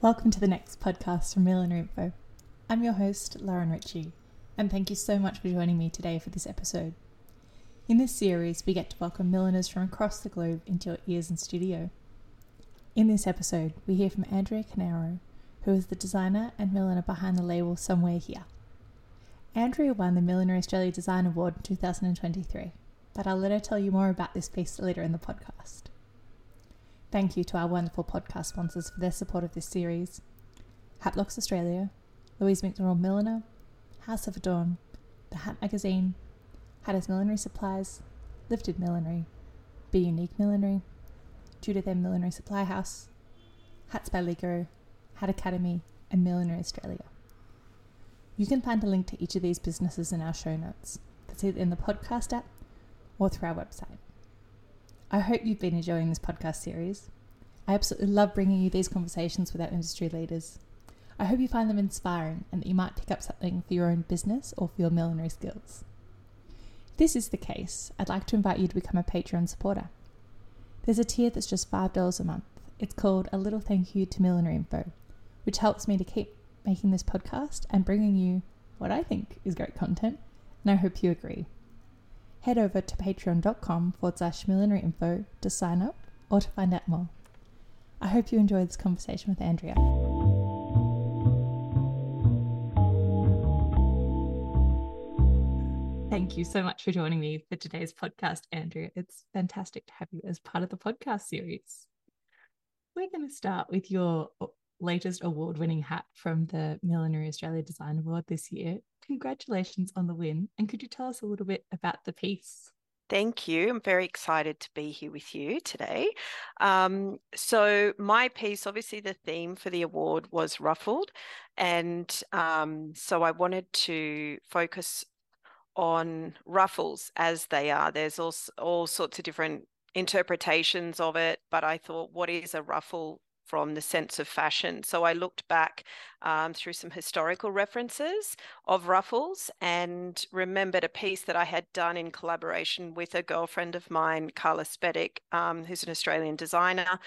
Welcome to the next podcast from Millinery Info. I'm your host, Lauren Ritchie, and thank you so much for joining me today for this episode. In this series, we get to welcome milliners from across the globe into your ears and studio. In this episode, we hear from Andrea Cainero, who is the designer and milliner behind the label Somewhere Here. Andrea won the Millinery Australia Design Award in 2023, but I'll let her tell you more about this piece later in the podcast. Thank you to our wonderful podcast sponsors for their support of this series: Hat Blocks Australia, Louise Macdonald Milliner, House of Adorn, The Hat Magazine, Hatters Millinery Supplies, Lifted Millinery, Be Unique Millinery, Judith M Millinery Supply House, Hats by Leko, Hat Academy, and Millinery Australia. You can find a link to each of these businesses in our show notes. That's either in the podcast app or through our website. I hope you've been enjoying this podcast series. I absolutely love bringing you these conversations with our industry leaders. I hope you find them inspiring and that you might pick up something for your own business or for your millinery skills. If this is the case, I'd like to invite you to become a Patreon supporter. There's a tier that's just $5 a month. It's called A Little Thank You to Millinery Info, which helps me to keep making this podcast and bringing you what I think is great content, and I hope you agree. Head over to patreon.com/millineryinfo to sign up or to find out more. I hope you enjoy this conversation with Andrea. Thank you so much for joining me for today's podcast, Andrea. It's fantastic to have you as part of the podcast series. We're going to start with your latest award-winning hat from the Millinery Australia Design Award this year. Congratulations on the win, and could you tell us a little bit about the piece? Thank you. I'm very excited to be here with you today. So my piece, obviously the theme for the award was ruffled, and so I wanted to focus on ruffles as they are. There's also all sorts of different interpretations of it, but I thought, what is a ruffle from the sense of fashion? So I looked back through some historical references of ruffles and remembered a piece that I had done in collaboration with a girlfriend of mine, Carla Spedick, who's an Australian designer,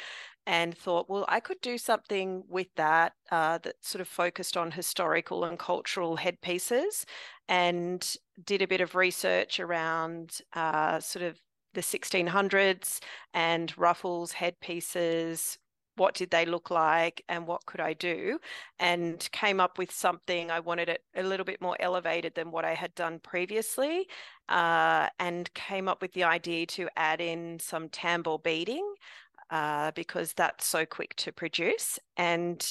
and thought, well, I could do something with that that sort of focused on historical and cultural headpieces, and did a bit of research around sort of the 1600s and ruffles, headpieces. What did they look like and what could I do? And came up with something. I wanted it a little bit more elevated than what I had done previously, and came up with the idea to add in some tambour beading because that's so quick to produce, and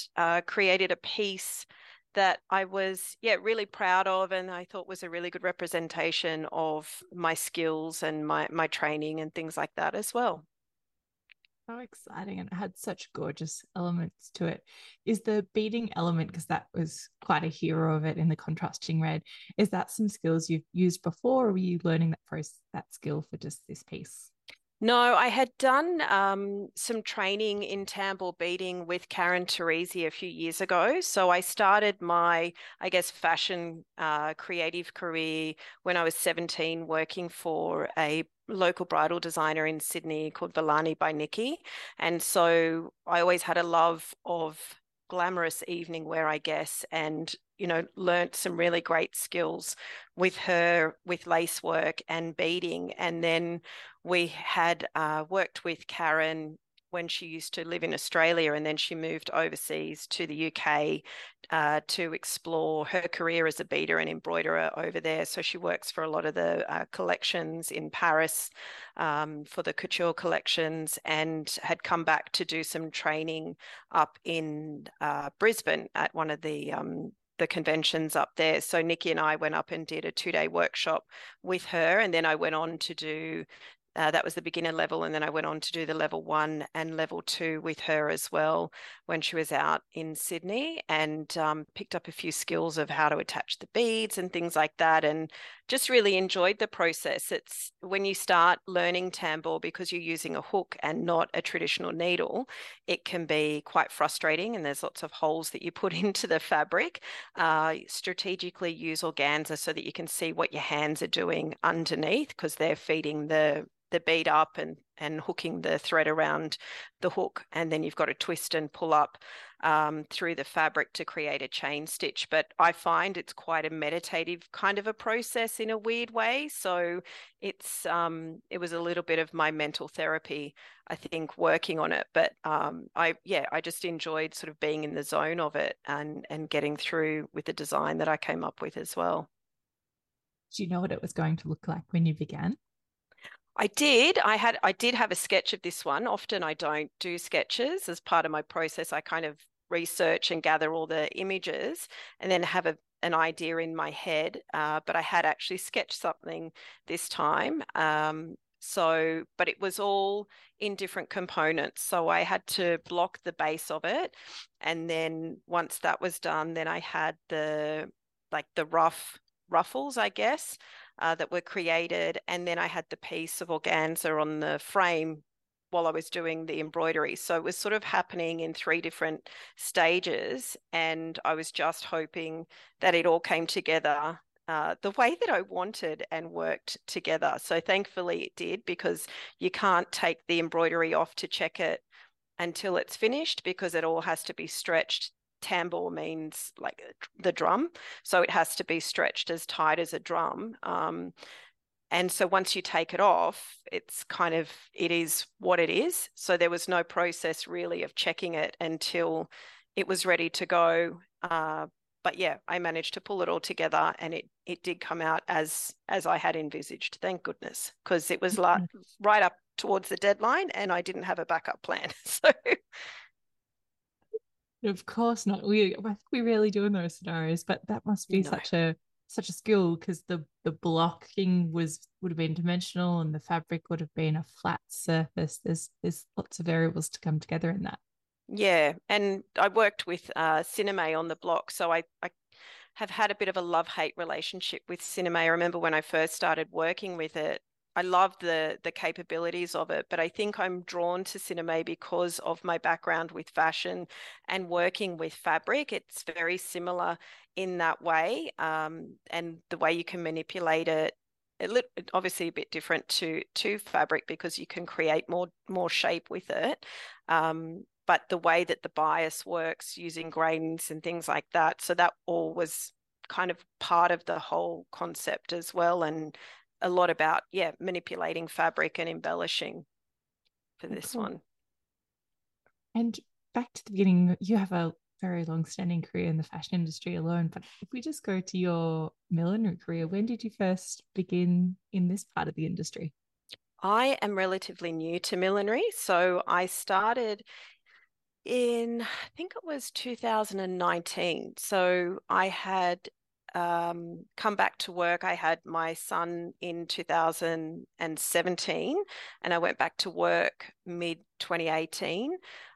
created a piece that I was really proud of, and I thought was a really good representation of my skills and my training and things like that as well. So exciting, and it had such gorgeous elements to it. Is the beading element, because that was quite a hero of it in the contrasting red, is that some skills you've used before, or were you learning that skill for just this piece? No, I had done some training in tambour beading with Karen Teresi a few years ago. So I started my, fashion creative career when I was 17, working for a local bridal designer in Sydney called Balani by Nikki. And so I always had a love of glamorous evening wear, and learnt some really great skills with her, with lace work and beading. And then we had worked with Karen when she used to live in Australia, and then she moved overseas to the UK to explore her career as a beater and embroiderer over there. So she works for a lot of the collections in Paris for the couture collections, and had come back to do some training up in Brisbane at one of the conventions up there. So Nikki and I went up and did a 2-day workshop with her, and then I went on to do that was the beginner level, and then I went on to do the level 1 and level 2 with her as well when she was out in Sydney, and picked up a few skills of how to attach the beads and things like that, and just really enjoyed the process. It's when you start learning tambour, because you're using a hook and not a traditional needle, it can be quite frustrating, and there's lots of holes that you put into the fabric. Strategically use organza so that you can see what your hands are doing underneath, because they're feeding the the bead up and hooking the thread around the hook, and then you've got to twist and pull up through the fabric to create a chain stitch. But I find it's quite a meditative kind of a process in a weird way. So it's it was a little bit of my mental therapy, I think, working on it. But I just enjoyed sort of being in the zone of it and getting through with the design that I came up with as well. Do you know what it was going to look like when you began? I did. I did have a sketch of this one. Often I don't do sketches as part of my process. I kind of research and gather all the images and then have an idea in my head. But I had actually sketched something this time. But it was all in different components. So I had to block the base of it. And then once that was done, then I had the rough ruffles, I guess, that were created, and then I had the piece of organza on the frame while I was doing the embroidery. So it was sort of happening in three different stages, and I was just hoping that it all came together the way that I wanted and worked together. So thankfully it did, because you can't take the embroidery off to check it until it's finished, because it all has to be stretched. Tambour means like the drum, so it has to be stretched as tight as a drum, and so once you take it off, it is what it is. So there was no process really of checking it until it was ready to go, but yeah, I managed to pull it all together, and it did come out as I had envisaged, thank goodness, because it was right up towards the deadline and I didn't have a backup plan, so of course not. I think we rarely do in those scenarios, but that must be such a skill, because the blocking would have been dimensional and the fabric would have been a flat surface. There's lots of variables to come together in that. Yeah, and I worked with Cinema on the block, so I have had a bit of a love-hate relationship with Cinema. I remember when I first started working with it, I love the capabilities of it, but I think I'm drawn to Cinema because of my background with fashion and working with fabric. It's very similar in that way, and the way you can manipulate it, obviously a bit different to fabric, because you can create more shape with it. But the way that the bias works using grains and things like that, so that all was kind of part of the whole concept as well, and a lot about manipulating fabric and embellishing for this one. And back to the beginning, you have a very long-standing career in the fashion industry alone, but if we just go to your millinery career, when did you first begin in this part of the industry? I am relatively new to millinery, so I started in, I think it was 2019, so I had come back to work. I had my son in 2017, and I went back to work mid 2018,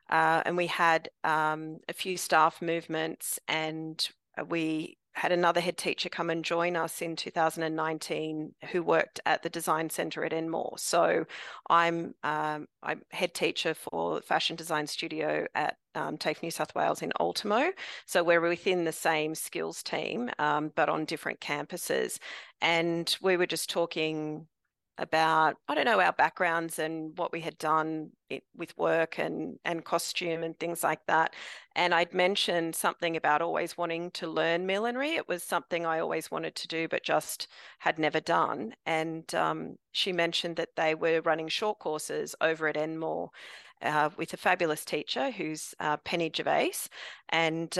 and we had a few staff movements, and we had another head teacher come and join us in 2019 who worked at the design centre at Enmore. So I'm head teacher for fashion design studio at TAFE New South Wales in Ultimo. So we're within the same skills team, but on different campuses. And we were just talking about, I don't know, our backgrounds and what we had done with work and costume and things like that. And I'd mentioned something about always wanting to learn millinery. It was something I always wanted to do, but just had never done. And she mentioned that they were running short courses over at Enmore with a fabulous teacher who's Penny Gervais. And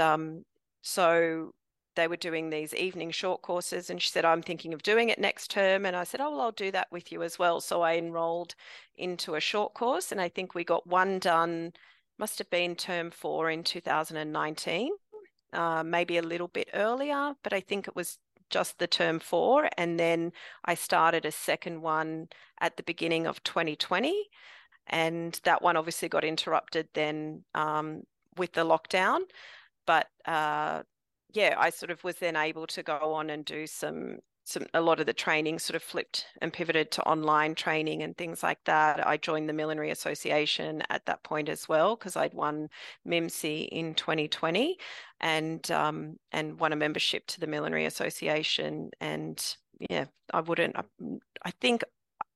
so they were doing these evening short courses, and she said, I'm thinking of doing it next term. And I said, oh, well, I'll do that with you as well. So I enrolled into a short course, and I think we got one done, must have been term 4 in 2019, maybe a little bit earlier, but I think it was just the term 4. And then I started a second one at the beginning of 2020. And that one obviously got interrupted then with the lockdown. But I sort of was then able to go on and do a lot of the training sort of flipped and pivoted to online training and things like that. I joined the Millinery Association at that point as well, because I'd won MIMC in 2020 and won a membership to the Millinery Association. And I think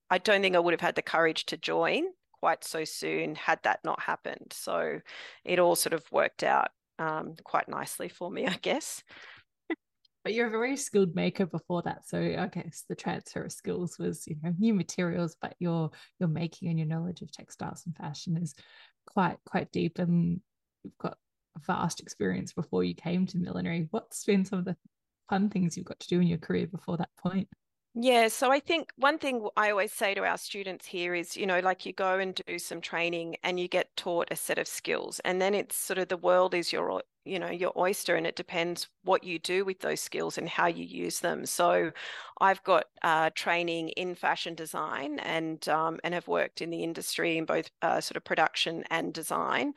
I don't think I would have had the courage to join quite so soon had that not happened. So it all sort of worked out quite nicely for me, I guess. But you're a very skilled maker before that, so I guess the transfer of skills was, you know, new materials, but your making and your knowledge of textiles and fashion is quite deep, and you've got a vast experience before you came to millinery. What's been some of the fun things you've got to do in your career before that point? Yeah, so I think one thing I always say to our students here is, you know, like you go and do some training and you get taught a set of skills, and then it's sort of the world is your, you know, your oyster, and it depends what you do with those skills and how you use them. So I've got training in fashion design and have worked in the industry in both sort of production and design.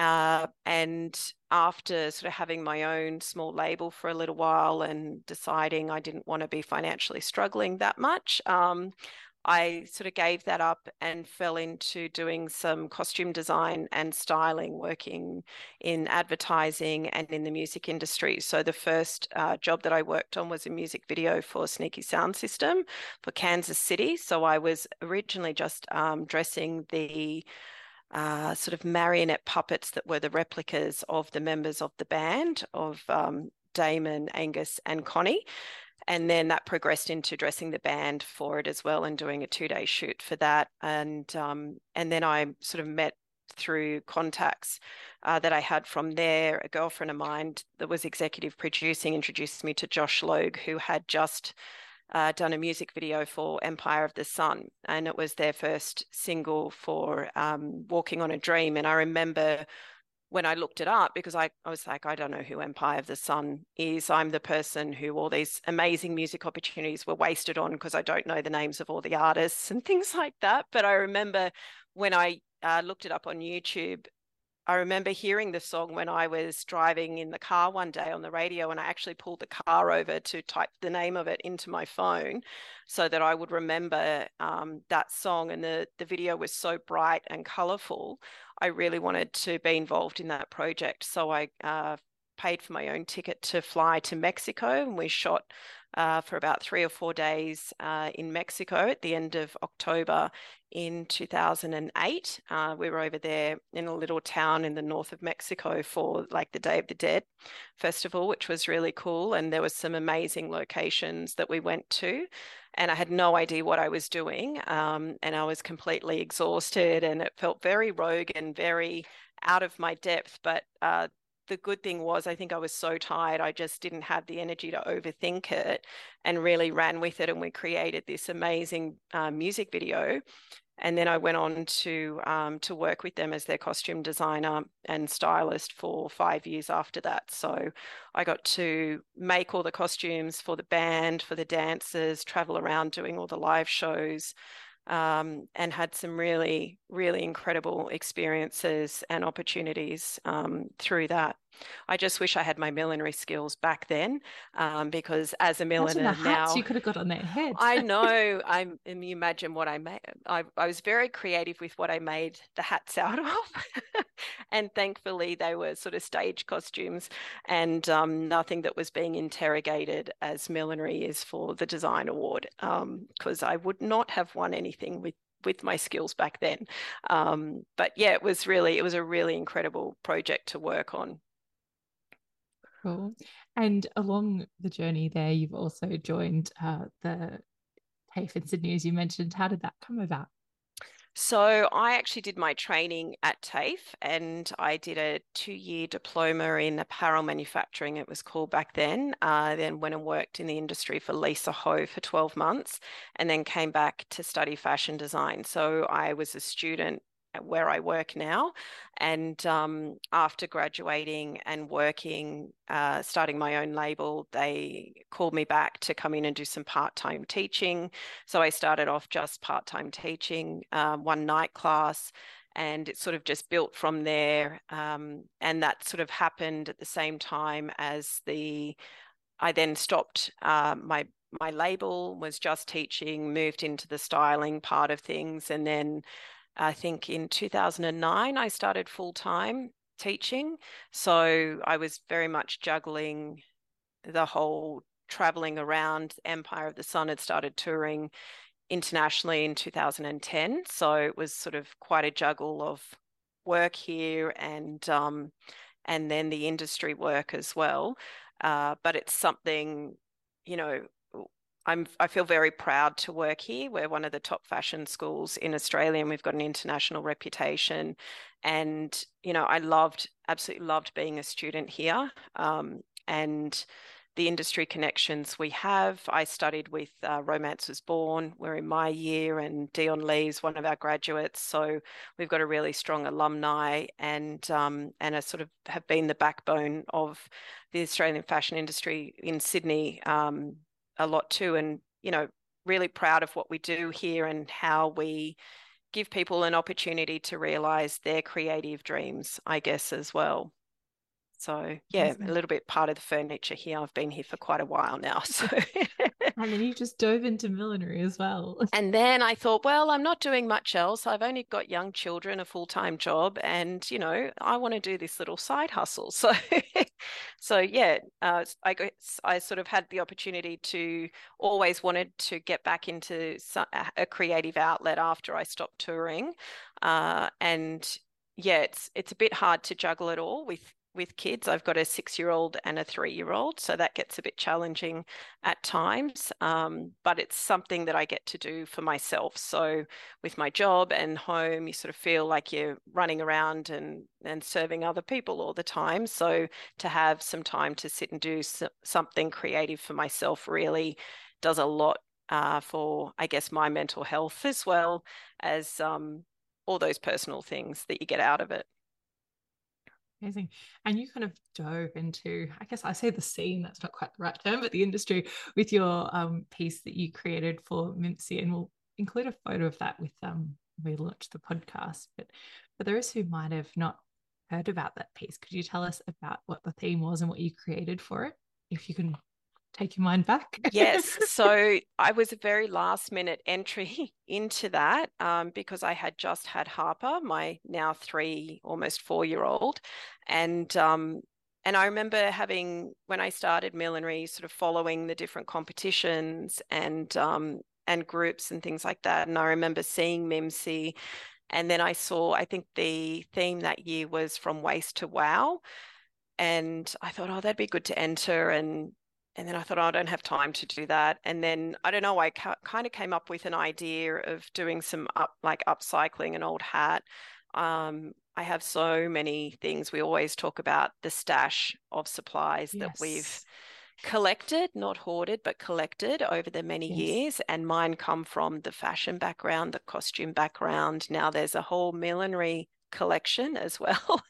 And after sort of having my own small label for a little while and deciding I didn't want to be financially struggling that much, I sort of gave that up and fell into doing some costume design and styling, working in advertising and in the music industry. So the first job that I worked on was a music video for Sneaky Sound System for Kansas City. So I was originally just dressing the sort of marionette puppets that were the replicas of the members of the band of Damon, Angus and Connie. And then that progressed into dressing the band for it as well and doing a two-day shoot for that. And then I sort of met through contacts that I had from there. A girlfriend of mine that was executive producing introduced me to Josh Logue, who had just done a music video for Empire of the Sun, and it was their first single for Walking on a Dream. And I remember when I looked it up, because I was like, I don't know who Empire of the Sun is. I'm the person who all these amazing music opportunities were wasted on because I don't know the names of all the artists and things like that. But I remember when I looked it up on YouTube, I remember hearing the song when I was driving in the car one day on the radio, and I actually pulled the car over to type the name of it into my phone so that I would remember that song. And the video was so bright and colourful. I really wanted to be involved in that project. So I paid for my own ticket to fly to Mexico, and we shot for about 3 or 4 days in Mexico at the end of October in 2008. We were over there in a little town in the north of Mexico for like the Day of the Dead festival, which was really cool. And there were some amazing locations that we went to, and I had no idea what I was doing. And I was completely exhausted, and it felt very rogue and very out of my depth. But the good thing was, I think I was so tired, I just didn't have the energy to overthink it and really ran with it. And we created this amazing music video. And then I went on to work with them as their costume designer and stylist for 5 years after that. So I got to make all the costumes for the band, for the dancers, travel around doing all the live shows, and had some really, really incredible experiences and opportunities through that. I just wish I had my millinery skills back then, because as a milliner now, hats you could have got on that head. I know. You imagine what I made. I was very creative with what I made the hats out of, and thankfully they were sort of stage costumes, and nothing that was being interrogated as millinery is for the Design Award, because I would not have won anything with my skills back then. But yeah, it was a really incredible project to work on. Cool. And along the journey there, you've also joined the TAFE in Sydney, as you mentioned. How did that come about? So I actually did my training at TAFE, and I did a 2-year diploma in apparel manufacturing, it was called back then. Then went and worked in the industry for Lisa Ho for 12 months, and then came back to study fashion design. So I was a student where I work now, and after graduating and working, starting my own label, they called me back to come in and do some part-time teaching. So I started off just part-time teaching, one night class, and it sort of just built from there, and that sort of happened at the same time as I then stopped my label, was just teaching, moved into the styling part of things, and then I think in 2009, I started full-time teaching. So I was very much juggling the whole traveling around. Empire of the Sun had started touring internationally in 2010. So it was sort of quite a juggle of work here and then the industry work as well. But it's something, you know, I feel very proud to work here. We're one of the top fashion schools in Australia and we've got an international reputation. And, you know, I absolutely loved being a student here and the industry connections we have. I studied with Romance Was Born. We're in my year and Dion Lee is one of our graduates. So we've got a really strong alumni and I sort of have been the backbone of the Australian fashion industry in Sydney a lot too, and you know, really proud of what we do here and how we give people an opportunity to realize their creative dreams, I guess, as well. So yeah, a little bit part of the furniture here. I've been here for quite a while now. So and then you just dove into millinery as well. And then I thought, well, I'm not doing much else. I've only got young children, a full-time job, and you know, I want to do this little side hustle. So I guess I sort of had the opportunity to always wanted to get back into a creative outlet after I stopped touring. And yeah, it's a bit hard to juggle it all with kids. I've got a 6-year-old and a 3-year-old, so that gets a bit challenging at times, but it's something that I get to do for myself. So with my job and home, you sort of feel like you're running around and serving other people all the time. So to have some time to sit and do something creative for myself really does a lot for, I guess, my mental health, as well as all those personal things that you get out of it. Amazing. And you kind of dove into, I guess I say the scene, that's not quite the right term, but the industry with your piece that you created for Mimsy, and we'll include a photo of that with when we launch the podcast. But for those who might have not heard about that piece, could you tell us about what the theme was and what you created for it, if you can take your mind back? Yes. So I was a very last minute entry into that because I had just had Harper, my now 3, almost 4-year-old. And I remember having, when I started millinery, sort of following the different competitions and groups and things like that. And I remember seeing MIMC, and then I saw, I think the theme that year was From Waste to Wow. And I thought, oh, that'd be good to enter. And then I thought, oh, I don't have time to do that. And then, I don't know, I kind of came up with an idea of doing some upcycling an old hat. I have so many things. We always talk about the stash of supplies that we've collected, not hoarded, but collected over the many years. And mine come from the fashion background, the costume background. Now there's a whole millinery collection as well.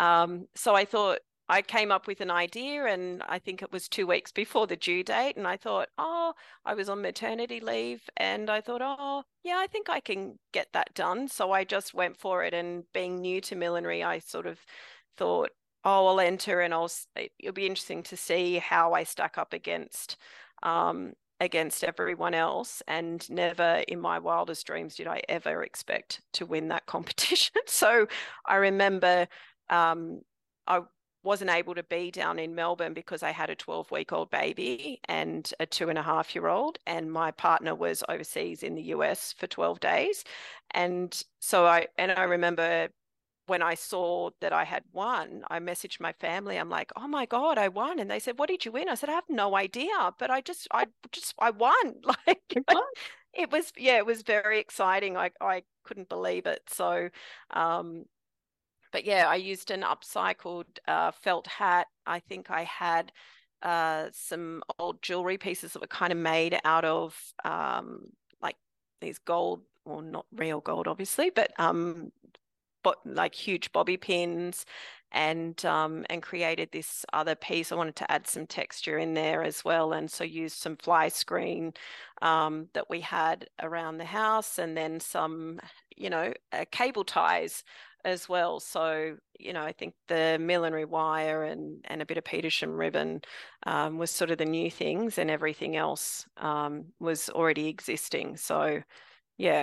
So I thought, I came up with an idea, and I think it was 2 weeks before the due date. And I thought, oh, I was on maternity leave, and I thought, oh, yeah, I think I can get that done. So I just went for it. And being new to millinery, I sort of thought, oh, I'll enter, and it'll be interesting to see how I stack up against everyone else. And never in my wildest dreams did I ever expect to win that competition. So I remember I wasn't able to be down in Melbourne because I had a 12-week-old baby and a 2.5-year-old, and my partner was overseas in the US for 12 days. And so I remember when I saw that I had won, I messaged my family. I'm like, oh my God, I won. And they said, what did you win? I said, I have no idea, but I won. Like, it was, yeah, it was very exciting. I couldn't believe it. So, but yeah, I used an upcycled felt hat. I think I had some old jewellery pieces that were kind of made out of like these gold, well, not real gold, obviously, but like huge bobby pins, and created this other piece. I wanted to add some texture in there as well, and so used some fly screen that we had around the house, and then some, you know, cable ties as well. So, you know, I think the millinery wire and a bit of Petersham ribbon was sort of the new things, and everything else was already existing. So yeah,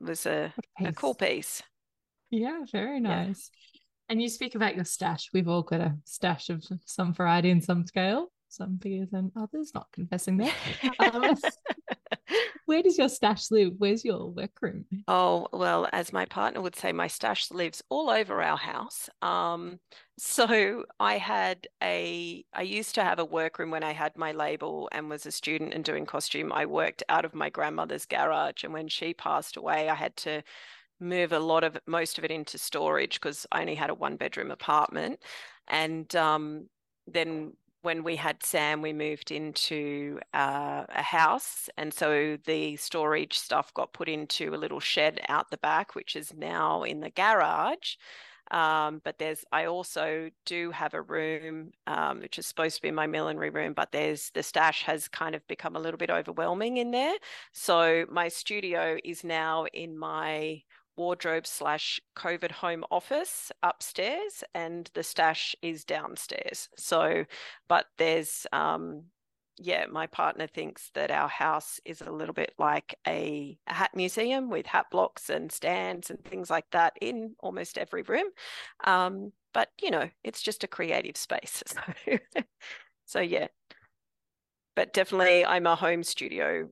it was a cool piece. Yeah, very nice. Yeah. And you speak about your stash. We've all got a stash of some variety and some scale, some bigger than others, not confessing that. Where does your stash live? Where's your workroom? Oh, well, as my partner would say, my stash lives all over our house. So I used to have a workroom when I had my label and was a student and doing costume. I worked out of my grandmother's garage, and when she passed away, I had to move most of it into storage because I only had a one-bedroom apartment. And then when we had Sam, we moved into a house, and so the storage stuff got put into a little shed out the back, which is now in the garage. But I also do have a room, which is supposed to be my millinery room, but the stash has kind of become a little bit overwhelming in there. So my studio is now in my wardrobe / COVID home office upstairs, and the stash is downstairs. So, but there's, my partner thinks that our house is a little bit like a hat museum with hat blocks and stands and things like that in almost every room. But, it's just a creative space. So, so yeah. But definitely I'm a home studio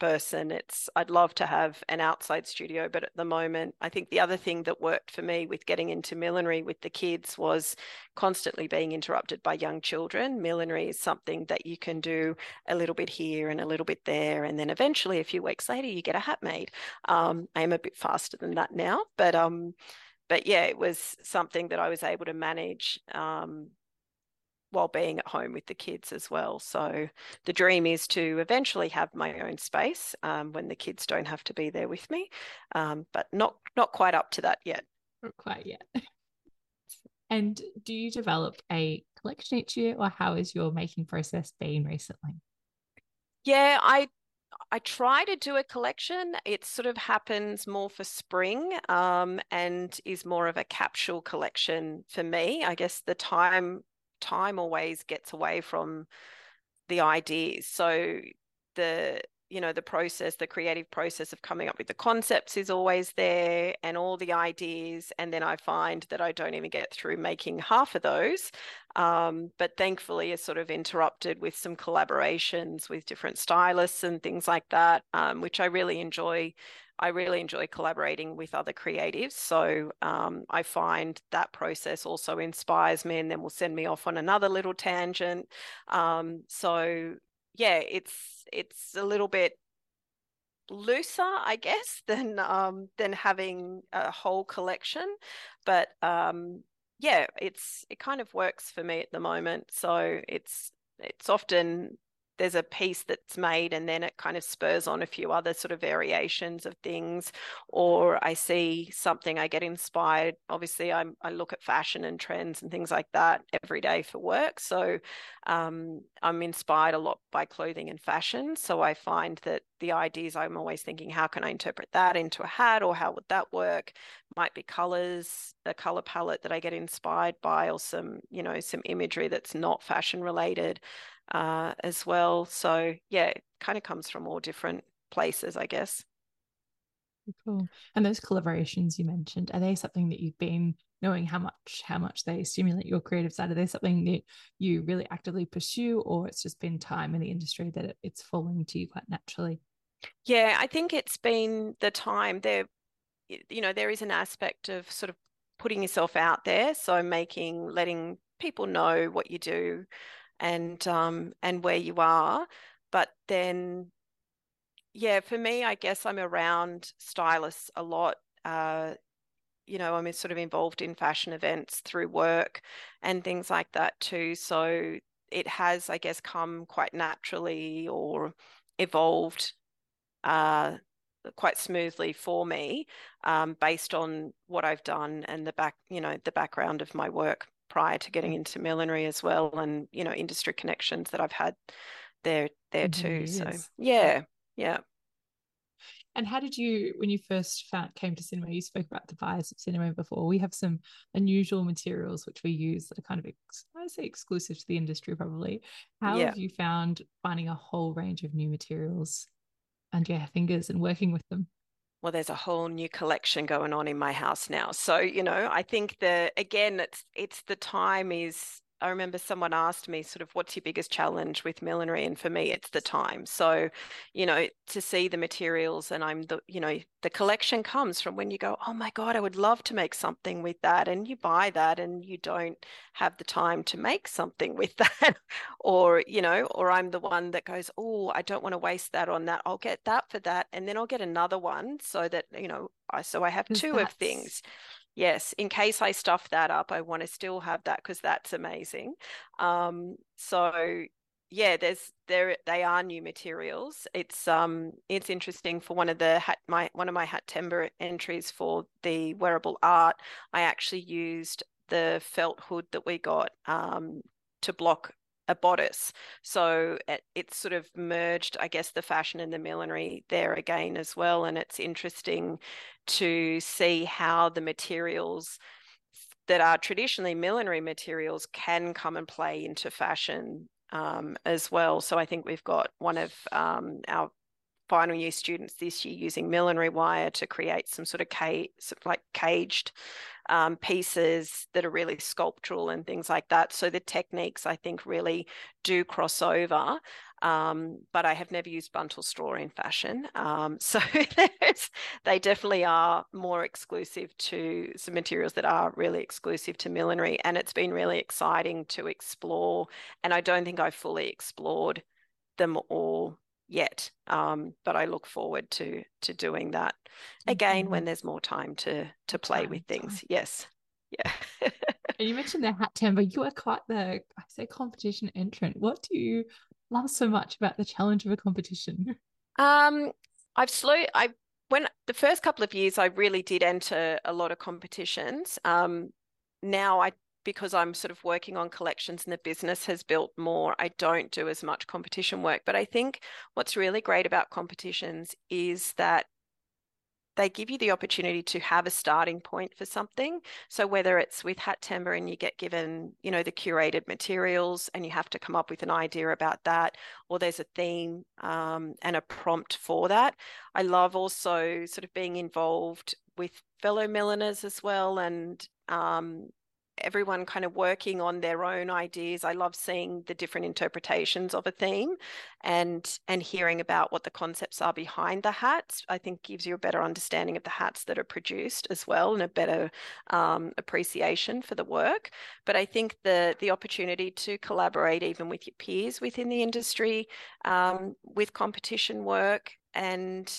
person. I'd love to have an outside studio, but at the moment, I think the other thing that worked for me with getting into millinery with the kids was constantly being interrupted by young children. Millinery is something that you can do a little bit here and a little bit there, and then eventually a few weeks later you get a hat made. I am a bit faster than that now, but yeah, it was something that I was able to manage while being at home with the kids as well. So the dream is to eventually have my own space when the kids don't have to be there with me, but not quite up to that yet. Not quite yet. And do you develop a collection each year, or how has your making process been recently? Yeah, I try to do a collection. It sort of happens more for spring and is more of a capsule collection for me. I guess the time always gets away from the ideas, so the creative process of coming up with the concepts is always there and all the ideas, and then I find that I don't even get through making half of those, but thankfully is sort of interrupted with some collaborations with different stylists and things like that, which I really enjoy. I really enjoy collaborating with other creatives. So I find that process also inspires me, and then will send me off on another little tangent. So yeah, it's a little bit looser, I guess, than having a whole collection. But yeah, it kind of works for me at the moment. So it's often there's a piece that's made, and then it kind of spurs on a few other sort of variations of things, or I see something, I get inspired. Obviously I look at fashion and trends and things like that every day for work. So I'm inspired a lot by clothing and fashion. So I find that the ideas, I'm always thinking, how can I interpret that into a hat, or how would that work? Might be colors, the color palette that I get inspired by, or some, some imagery that's not fashion related as well. So yeah, it kind of comes from all different places, I guess. Cool. And those collaborations you mentioned, are they something that you've been knowing how much they stimulate your creative side? Are they something that you really actively pursue, or it's just been time in the industry that it's falling to you quite naturally? Yeah, I think it's been the time there. There is an aspect of sort of putting yourself out there. So letting people know what you do and where you are. But then, yeah, for me, I guess I'm around stylists a lot. I'm sort of involved in fashion events through work and things like that too. So it has, I guess, come quite naturally or evolved quite smoothly for me based on what I've done and the background of my work prior to getting into millinery as well, and industry connections that I've had there too. Yes. So yeah. And how did you, when you first came to cinema, you spoke about the bias of cinema before. We have some unusual materials which we use that are kind of exclusive to the industry probably. How have you found finding a whole range of new materials under your fingers and working with them? Well, there's a whole new collection going on in my house now. So, I think that, again, it's the time is I remember someone asked me sort of, what's your biggest challenge with millinery? And for me, it's the time. So, you know, to see the materials, and I'm the, you know, the collection comes from when you go, oh my God, I would love to make something with that. And you buy that and you don't have the time to make something with that. Or, you know, or I'm the one that goes, oh, I don't want to waste that on that. I'll get that for that. And then I'll get another one so that, you know, so I have two of things. Yes, in case I stuff that up, I want to still have that because that's amazing. So yeah, they are new materials. It's interesting for one of my Hat Timber entries for the wearable art. I actually used the felt hood that we got to block a bodice, so it's sort of merged, I guess, the fashion and the millinery there again as well. And it's interesting to see how the materials that are traditionally millinery materials can come and play into fashion as well. So I think we've got one of our final year students this year using millinery wire to create some sort of caged pieces that are really sculptural and things like that. So the techniques, I think, really do cross over. But I have never used Buntel straw in fashion. So they definitely are more exclusive to some materials that are really exclusive to millinery. And it's been really exciting to explore. And I don't think I fully explored them all yet, but I look forward to doing that again when there's more time to play with things. Yes, yeah. You mentioned the Hat Timber. You are quite the, I say, competition entrant. What do you love so much about the challenge of a competition? When the first couple of years, I really did enter a lot of competitions. Now because I'm sort of working on collections and the business has built more, I don't do as much competition work. But I think what's really great about competitions is that they give you the opportunity to have a starting point for something. So whether it's with Hat Timber and you get given, you know, the curated materials and you have to come up with an idea about that, or there's a theme and a prompt for that. I love also sort of being involved with fellow milliners as well, and everyone kind of working on their own ideas. I love seeing the different interpretations of a theme and hearing about what the concepts are behind the hats. I think gives you a better understanding of the hats that are produced as well, and a better appreciation for the work. But I think the opportunity to collaborate even with your peers within the industry, with competition work, and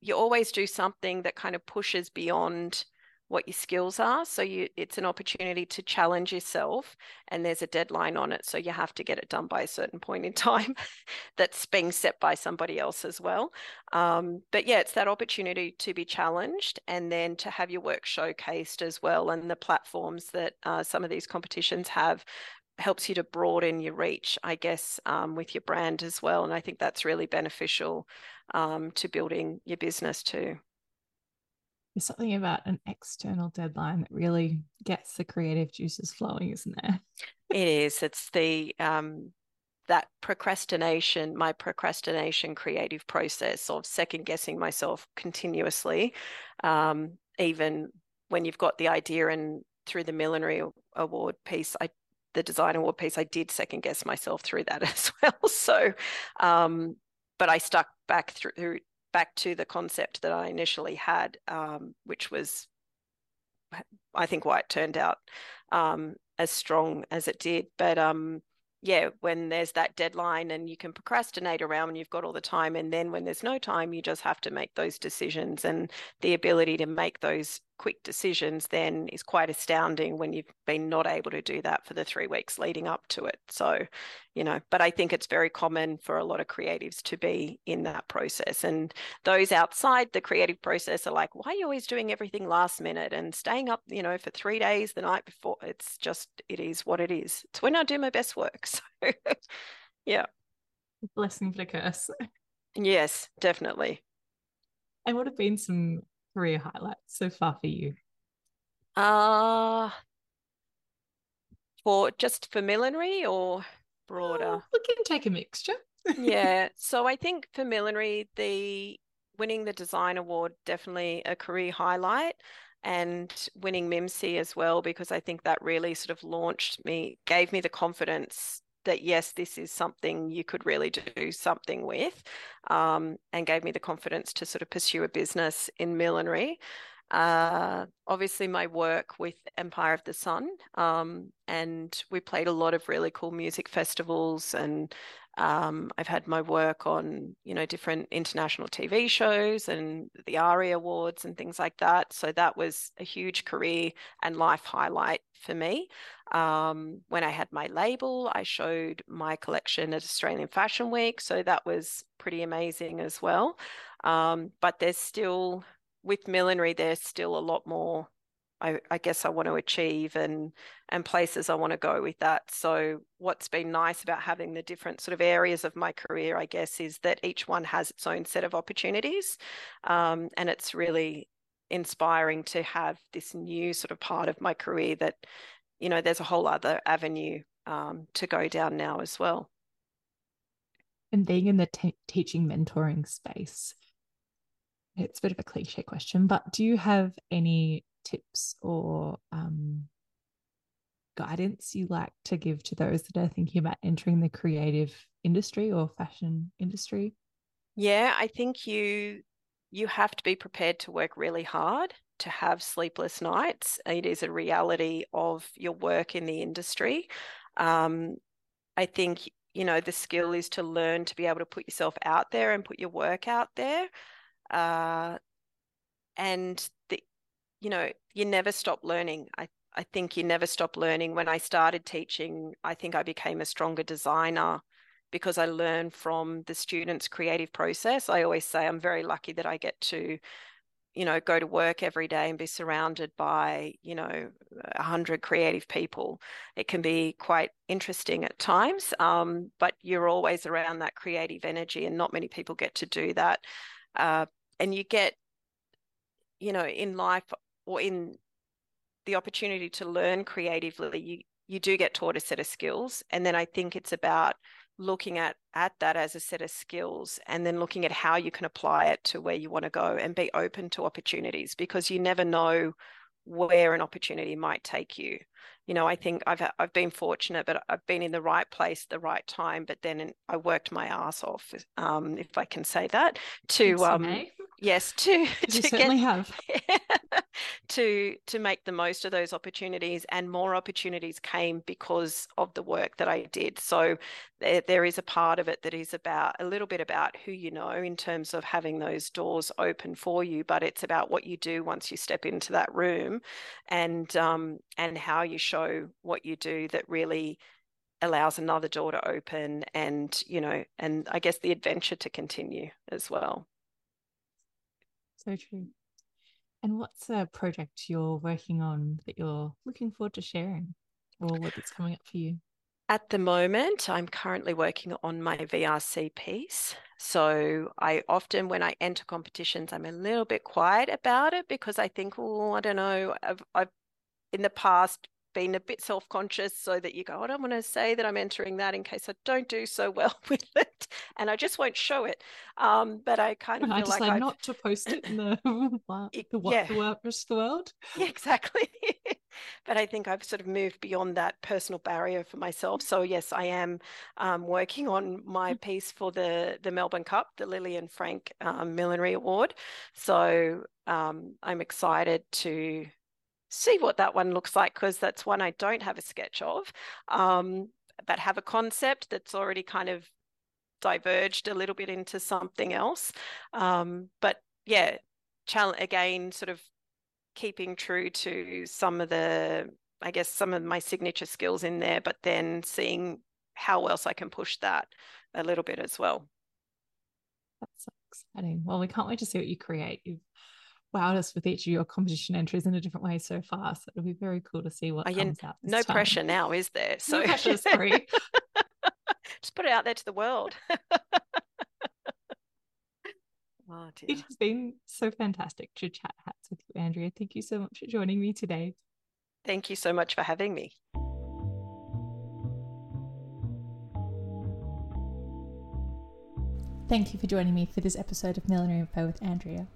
you always do something that kind of pushes beyond what your skills are. So it's an opportunity to challenge yourself, and there's a deadline on it. So you have to get it done by a certain point in time that's being set by somebody else as well. But yeah, it's that opportunity to be challenged and then to have your work showcased as well. And the platforms that some of these competitions have helps you to broaden your reach, I guess, with your brand as well. And I think that's really beneficial to building your business too. There's something about an external deadline that really gets the creative juices flowing, isn't there? It is. It's the that procrastination, my procrastination creative process of second guessing myself continuously, even when you've got the idea. And through the Millinery Award piece, the design award piece, I did second guess myself through that as well. So, but I stuck back to the concept that I initially had, which was, I think, why it turned out as strong as it did. But yeah, when there's that deadline and you can procrastinate around and you've got all the time, and then when there's no time, you just have to make those decisions. And the ability to make those quick decisions then is quite astounding when you've been not able to do that for the 3 weeks leading up to it. So, you know, but I think it's very common for a lot of creatives to be in that process. And those outside the creative process are like, why are you always doing everything last minute and staying up, you know, for 3 days the night before? It's just, it is what it is. It's when I do my best work. So yeah. Blessing for the curse. Yes, definitely. And what have been some career highlights so far for you? For just for millinery or broader? We can take a mixture. Yeah. So I think for millinery, winning the design award, definitely a career highlight. and winning MIMC as well, because I think that really sort of launched me, gave me the confidence that yes, this is something you could really do something with, and gave me the confidence to sort of pursue a business in millinery. Obviously my work with Empire of the Sun, and we played a lot of really cool music festivals, and I've had my work on, you know, different international TV shows and the ARIA Awards and things like that. So that was a huge career and life highlight for me. When I had my label, I showed my collection at Australian Fashion Week. So that was pretty amazing as well. But there's still, with millinery, there's still a lot more, I guess, I want to achieve and places I want to go with that. So what's been nice about having the different sort of areas of my career, I guess, is that each one has its own set of opportunities. And it's really inspiring to have this new sort of part of my career that, you know, there's a whole other avenue to go down now as well. And being in the teaching mentoring space, it's a bit of a cliche question, but do you have any tips or guidance you like to give to those that are thinking about entering the creative industry or fashion industry? Yeah, I think you have to be prepared to work really hard, to have sleepless nights. It is a reality of your work in the industry. I think, you know, the skill is to learn to be able to put yourself out there and put your work out there. And you know, you never stop learning. I think you never stop learning. When I started teaching, I think I became a stronger designer because I learned from the students' creative process. I always say I'm very lucky that I get to, you know, go to work every day and be surrounded by, you know, 100 creative people. It can be quite interesting at times, but you're always around that creative energy, and not many people get to do that. And you get, you know, in life or in the opportunity to learn creatively, you do get taught a set of skills. And then I think it's about looking at that as a set of skills, and then looking at how you can apply it to where you want to go, and be open to opportunities, because you never know where an opportunity might take you. You know, I think I've been fortunate, but I've been in the right place at the right time. But then I worked my ass off, if I can say that, to make the most of those opportunities. And more opportunities came because of the work that I did. So there is a part of it that is about a little bit about who you know, in terms of having those doors open for you, but it's about what you do once you step into that room, and how you show what you do that really allows another door to open, and, you know, and I guess the adventure to continue as well. So true. And what's a project you're working on that you're looking forward to sharing, or what's coming up for you? At the moment, I'm currently working on my VRC piece. So I often, when I enter competitions, I'm a little bit quiet about it, because I think, oh, I don't know, I've in the past been a bit self-conscious, so that you go, I don't want to say that I'm entering that in case I don't do so well with it, and I just won't show it. But I kind of feel like not to post it in the rest of the world. Yeah, exactly. But I think I've sort of moved beyond that personal barrier for myself. So yes, I am working on my piece for the Melbourne Cup, the Lillian Frank Millinery Award. So I'm excited to see what that one looks like, because that's one I don't have a sketch of, but have a concept that's already kind of diverged a little bit into something else. But yeah, again, sort of keeping true to some of the, I guess, some of my signature skills in there, but then seeing how else I can push that a little bit as well. That's so exciting. Well, we can't wait to see what you create. You've wowed us with each of your competition entries in a different way so far, so it'll be very cool to see what comes out this time. Pressure now, is there? So no pressure, sorry. Just put it out there to the world. Oh, dear. It has been so fantastic to chat hats with you, Andrea. Thank you so much for joining me today. Thank you so much for having me. Thank you for joining me for this episode of Millinery Info with Andrea.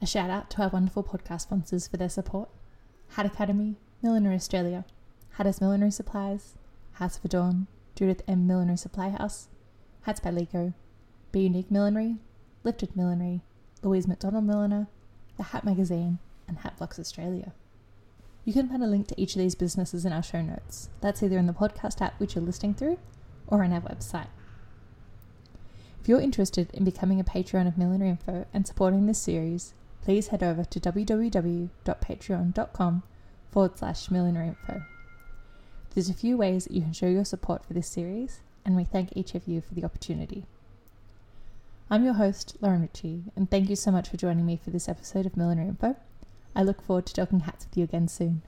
A shout out to our wonderful podcast sponsors for their support: Hat Academy, Millinery Australia, Hatters Millinery Supplies, House of Adorn, Judith M Millinery Supply House, Hats by Leko, Be Unique Millinery, Lifted Millinery, Louise Macdonald Milliner, The Hat Magazine, and Hat Blocks Australia. You can find a link to each of these businesses in our show notes. That's either in the podcast app which you're listening through or on our website. If you're interested in becoming a Patreon of Millinery Info and supporting this series, please head over to www.patreon.com/MillineryInfo. There's a few ways that you can show your support for this series, and we thank each of you for the opportunity. I'm your host, Lauren Ritchie, and thank you so much for joining me for this episode of Millinery Info. I look forward to talking hats with you again soon.